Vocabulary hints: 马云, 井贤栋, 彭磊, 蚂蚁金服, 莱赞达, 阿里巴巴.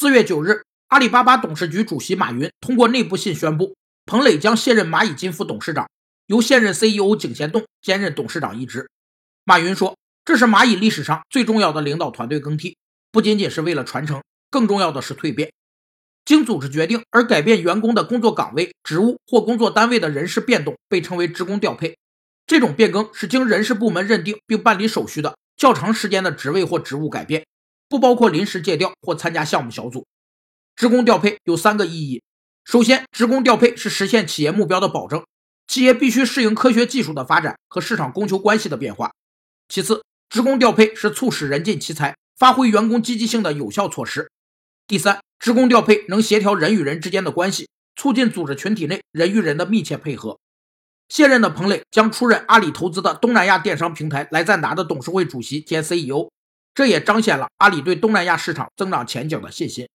4月9日，阿里巴巴董事局主席马云通过内部信宣布，彭磊将卸任蚂蚁金服董事长，由现任 CEO 井贤栋兼任董事长一职。马云说，这是蚂蚁历史上最重要的领导团队更替，不仅仅是为了传承，更重要的是蜕变。经组织决定而改变员工的工作岗位、职务或工作单位的人事变动被称为职工调配。这种变更是经人事部门认定并办理手续的较长时间的职位或职务改变，不包括临时借调或参加项目小组。职工调配有3个意义。首先，职工调配是实现企业目标的保证，企业必须适应科学技术的发展和市场供求关系的变化。其次，职工调配是促使人尽其才、发挥员工积极性的有效措施。第三，职工调配能协调人与人之间的关系，促进组织群体内人与人的密切配合。卸任的彭磊将出任阿里投资的东南亚电商平台莱赞达的董事会主席兼 CEO， 这也彰显了阿里对东南亚市场增长前景的信心。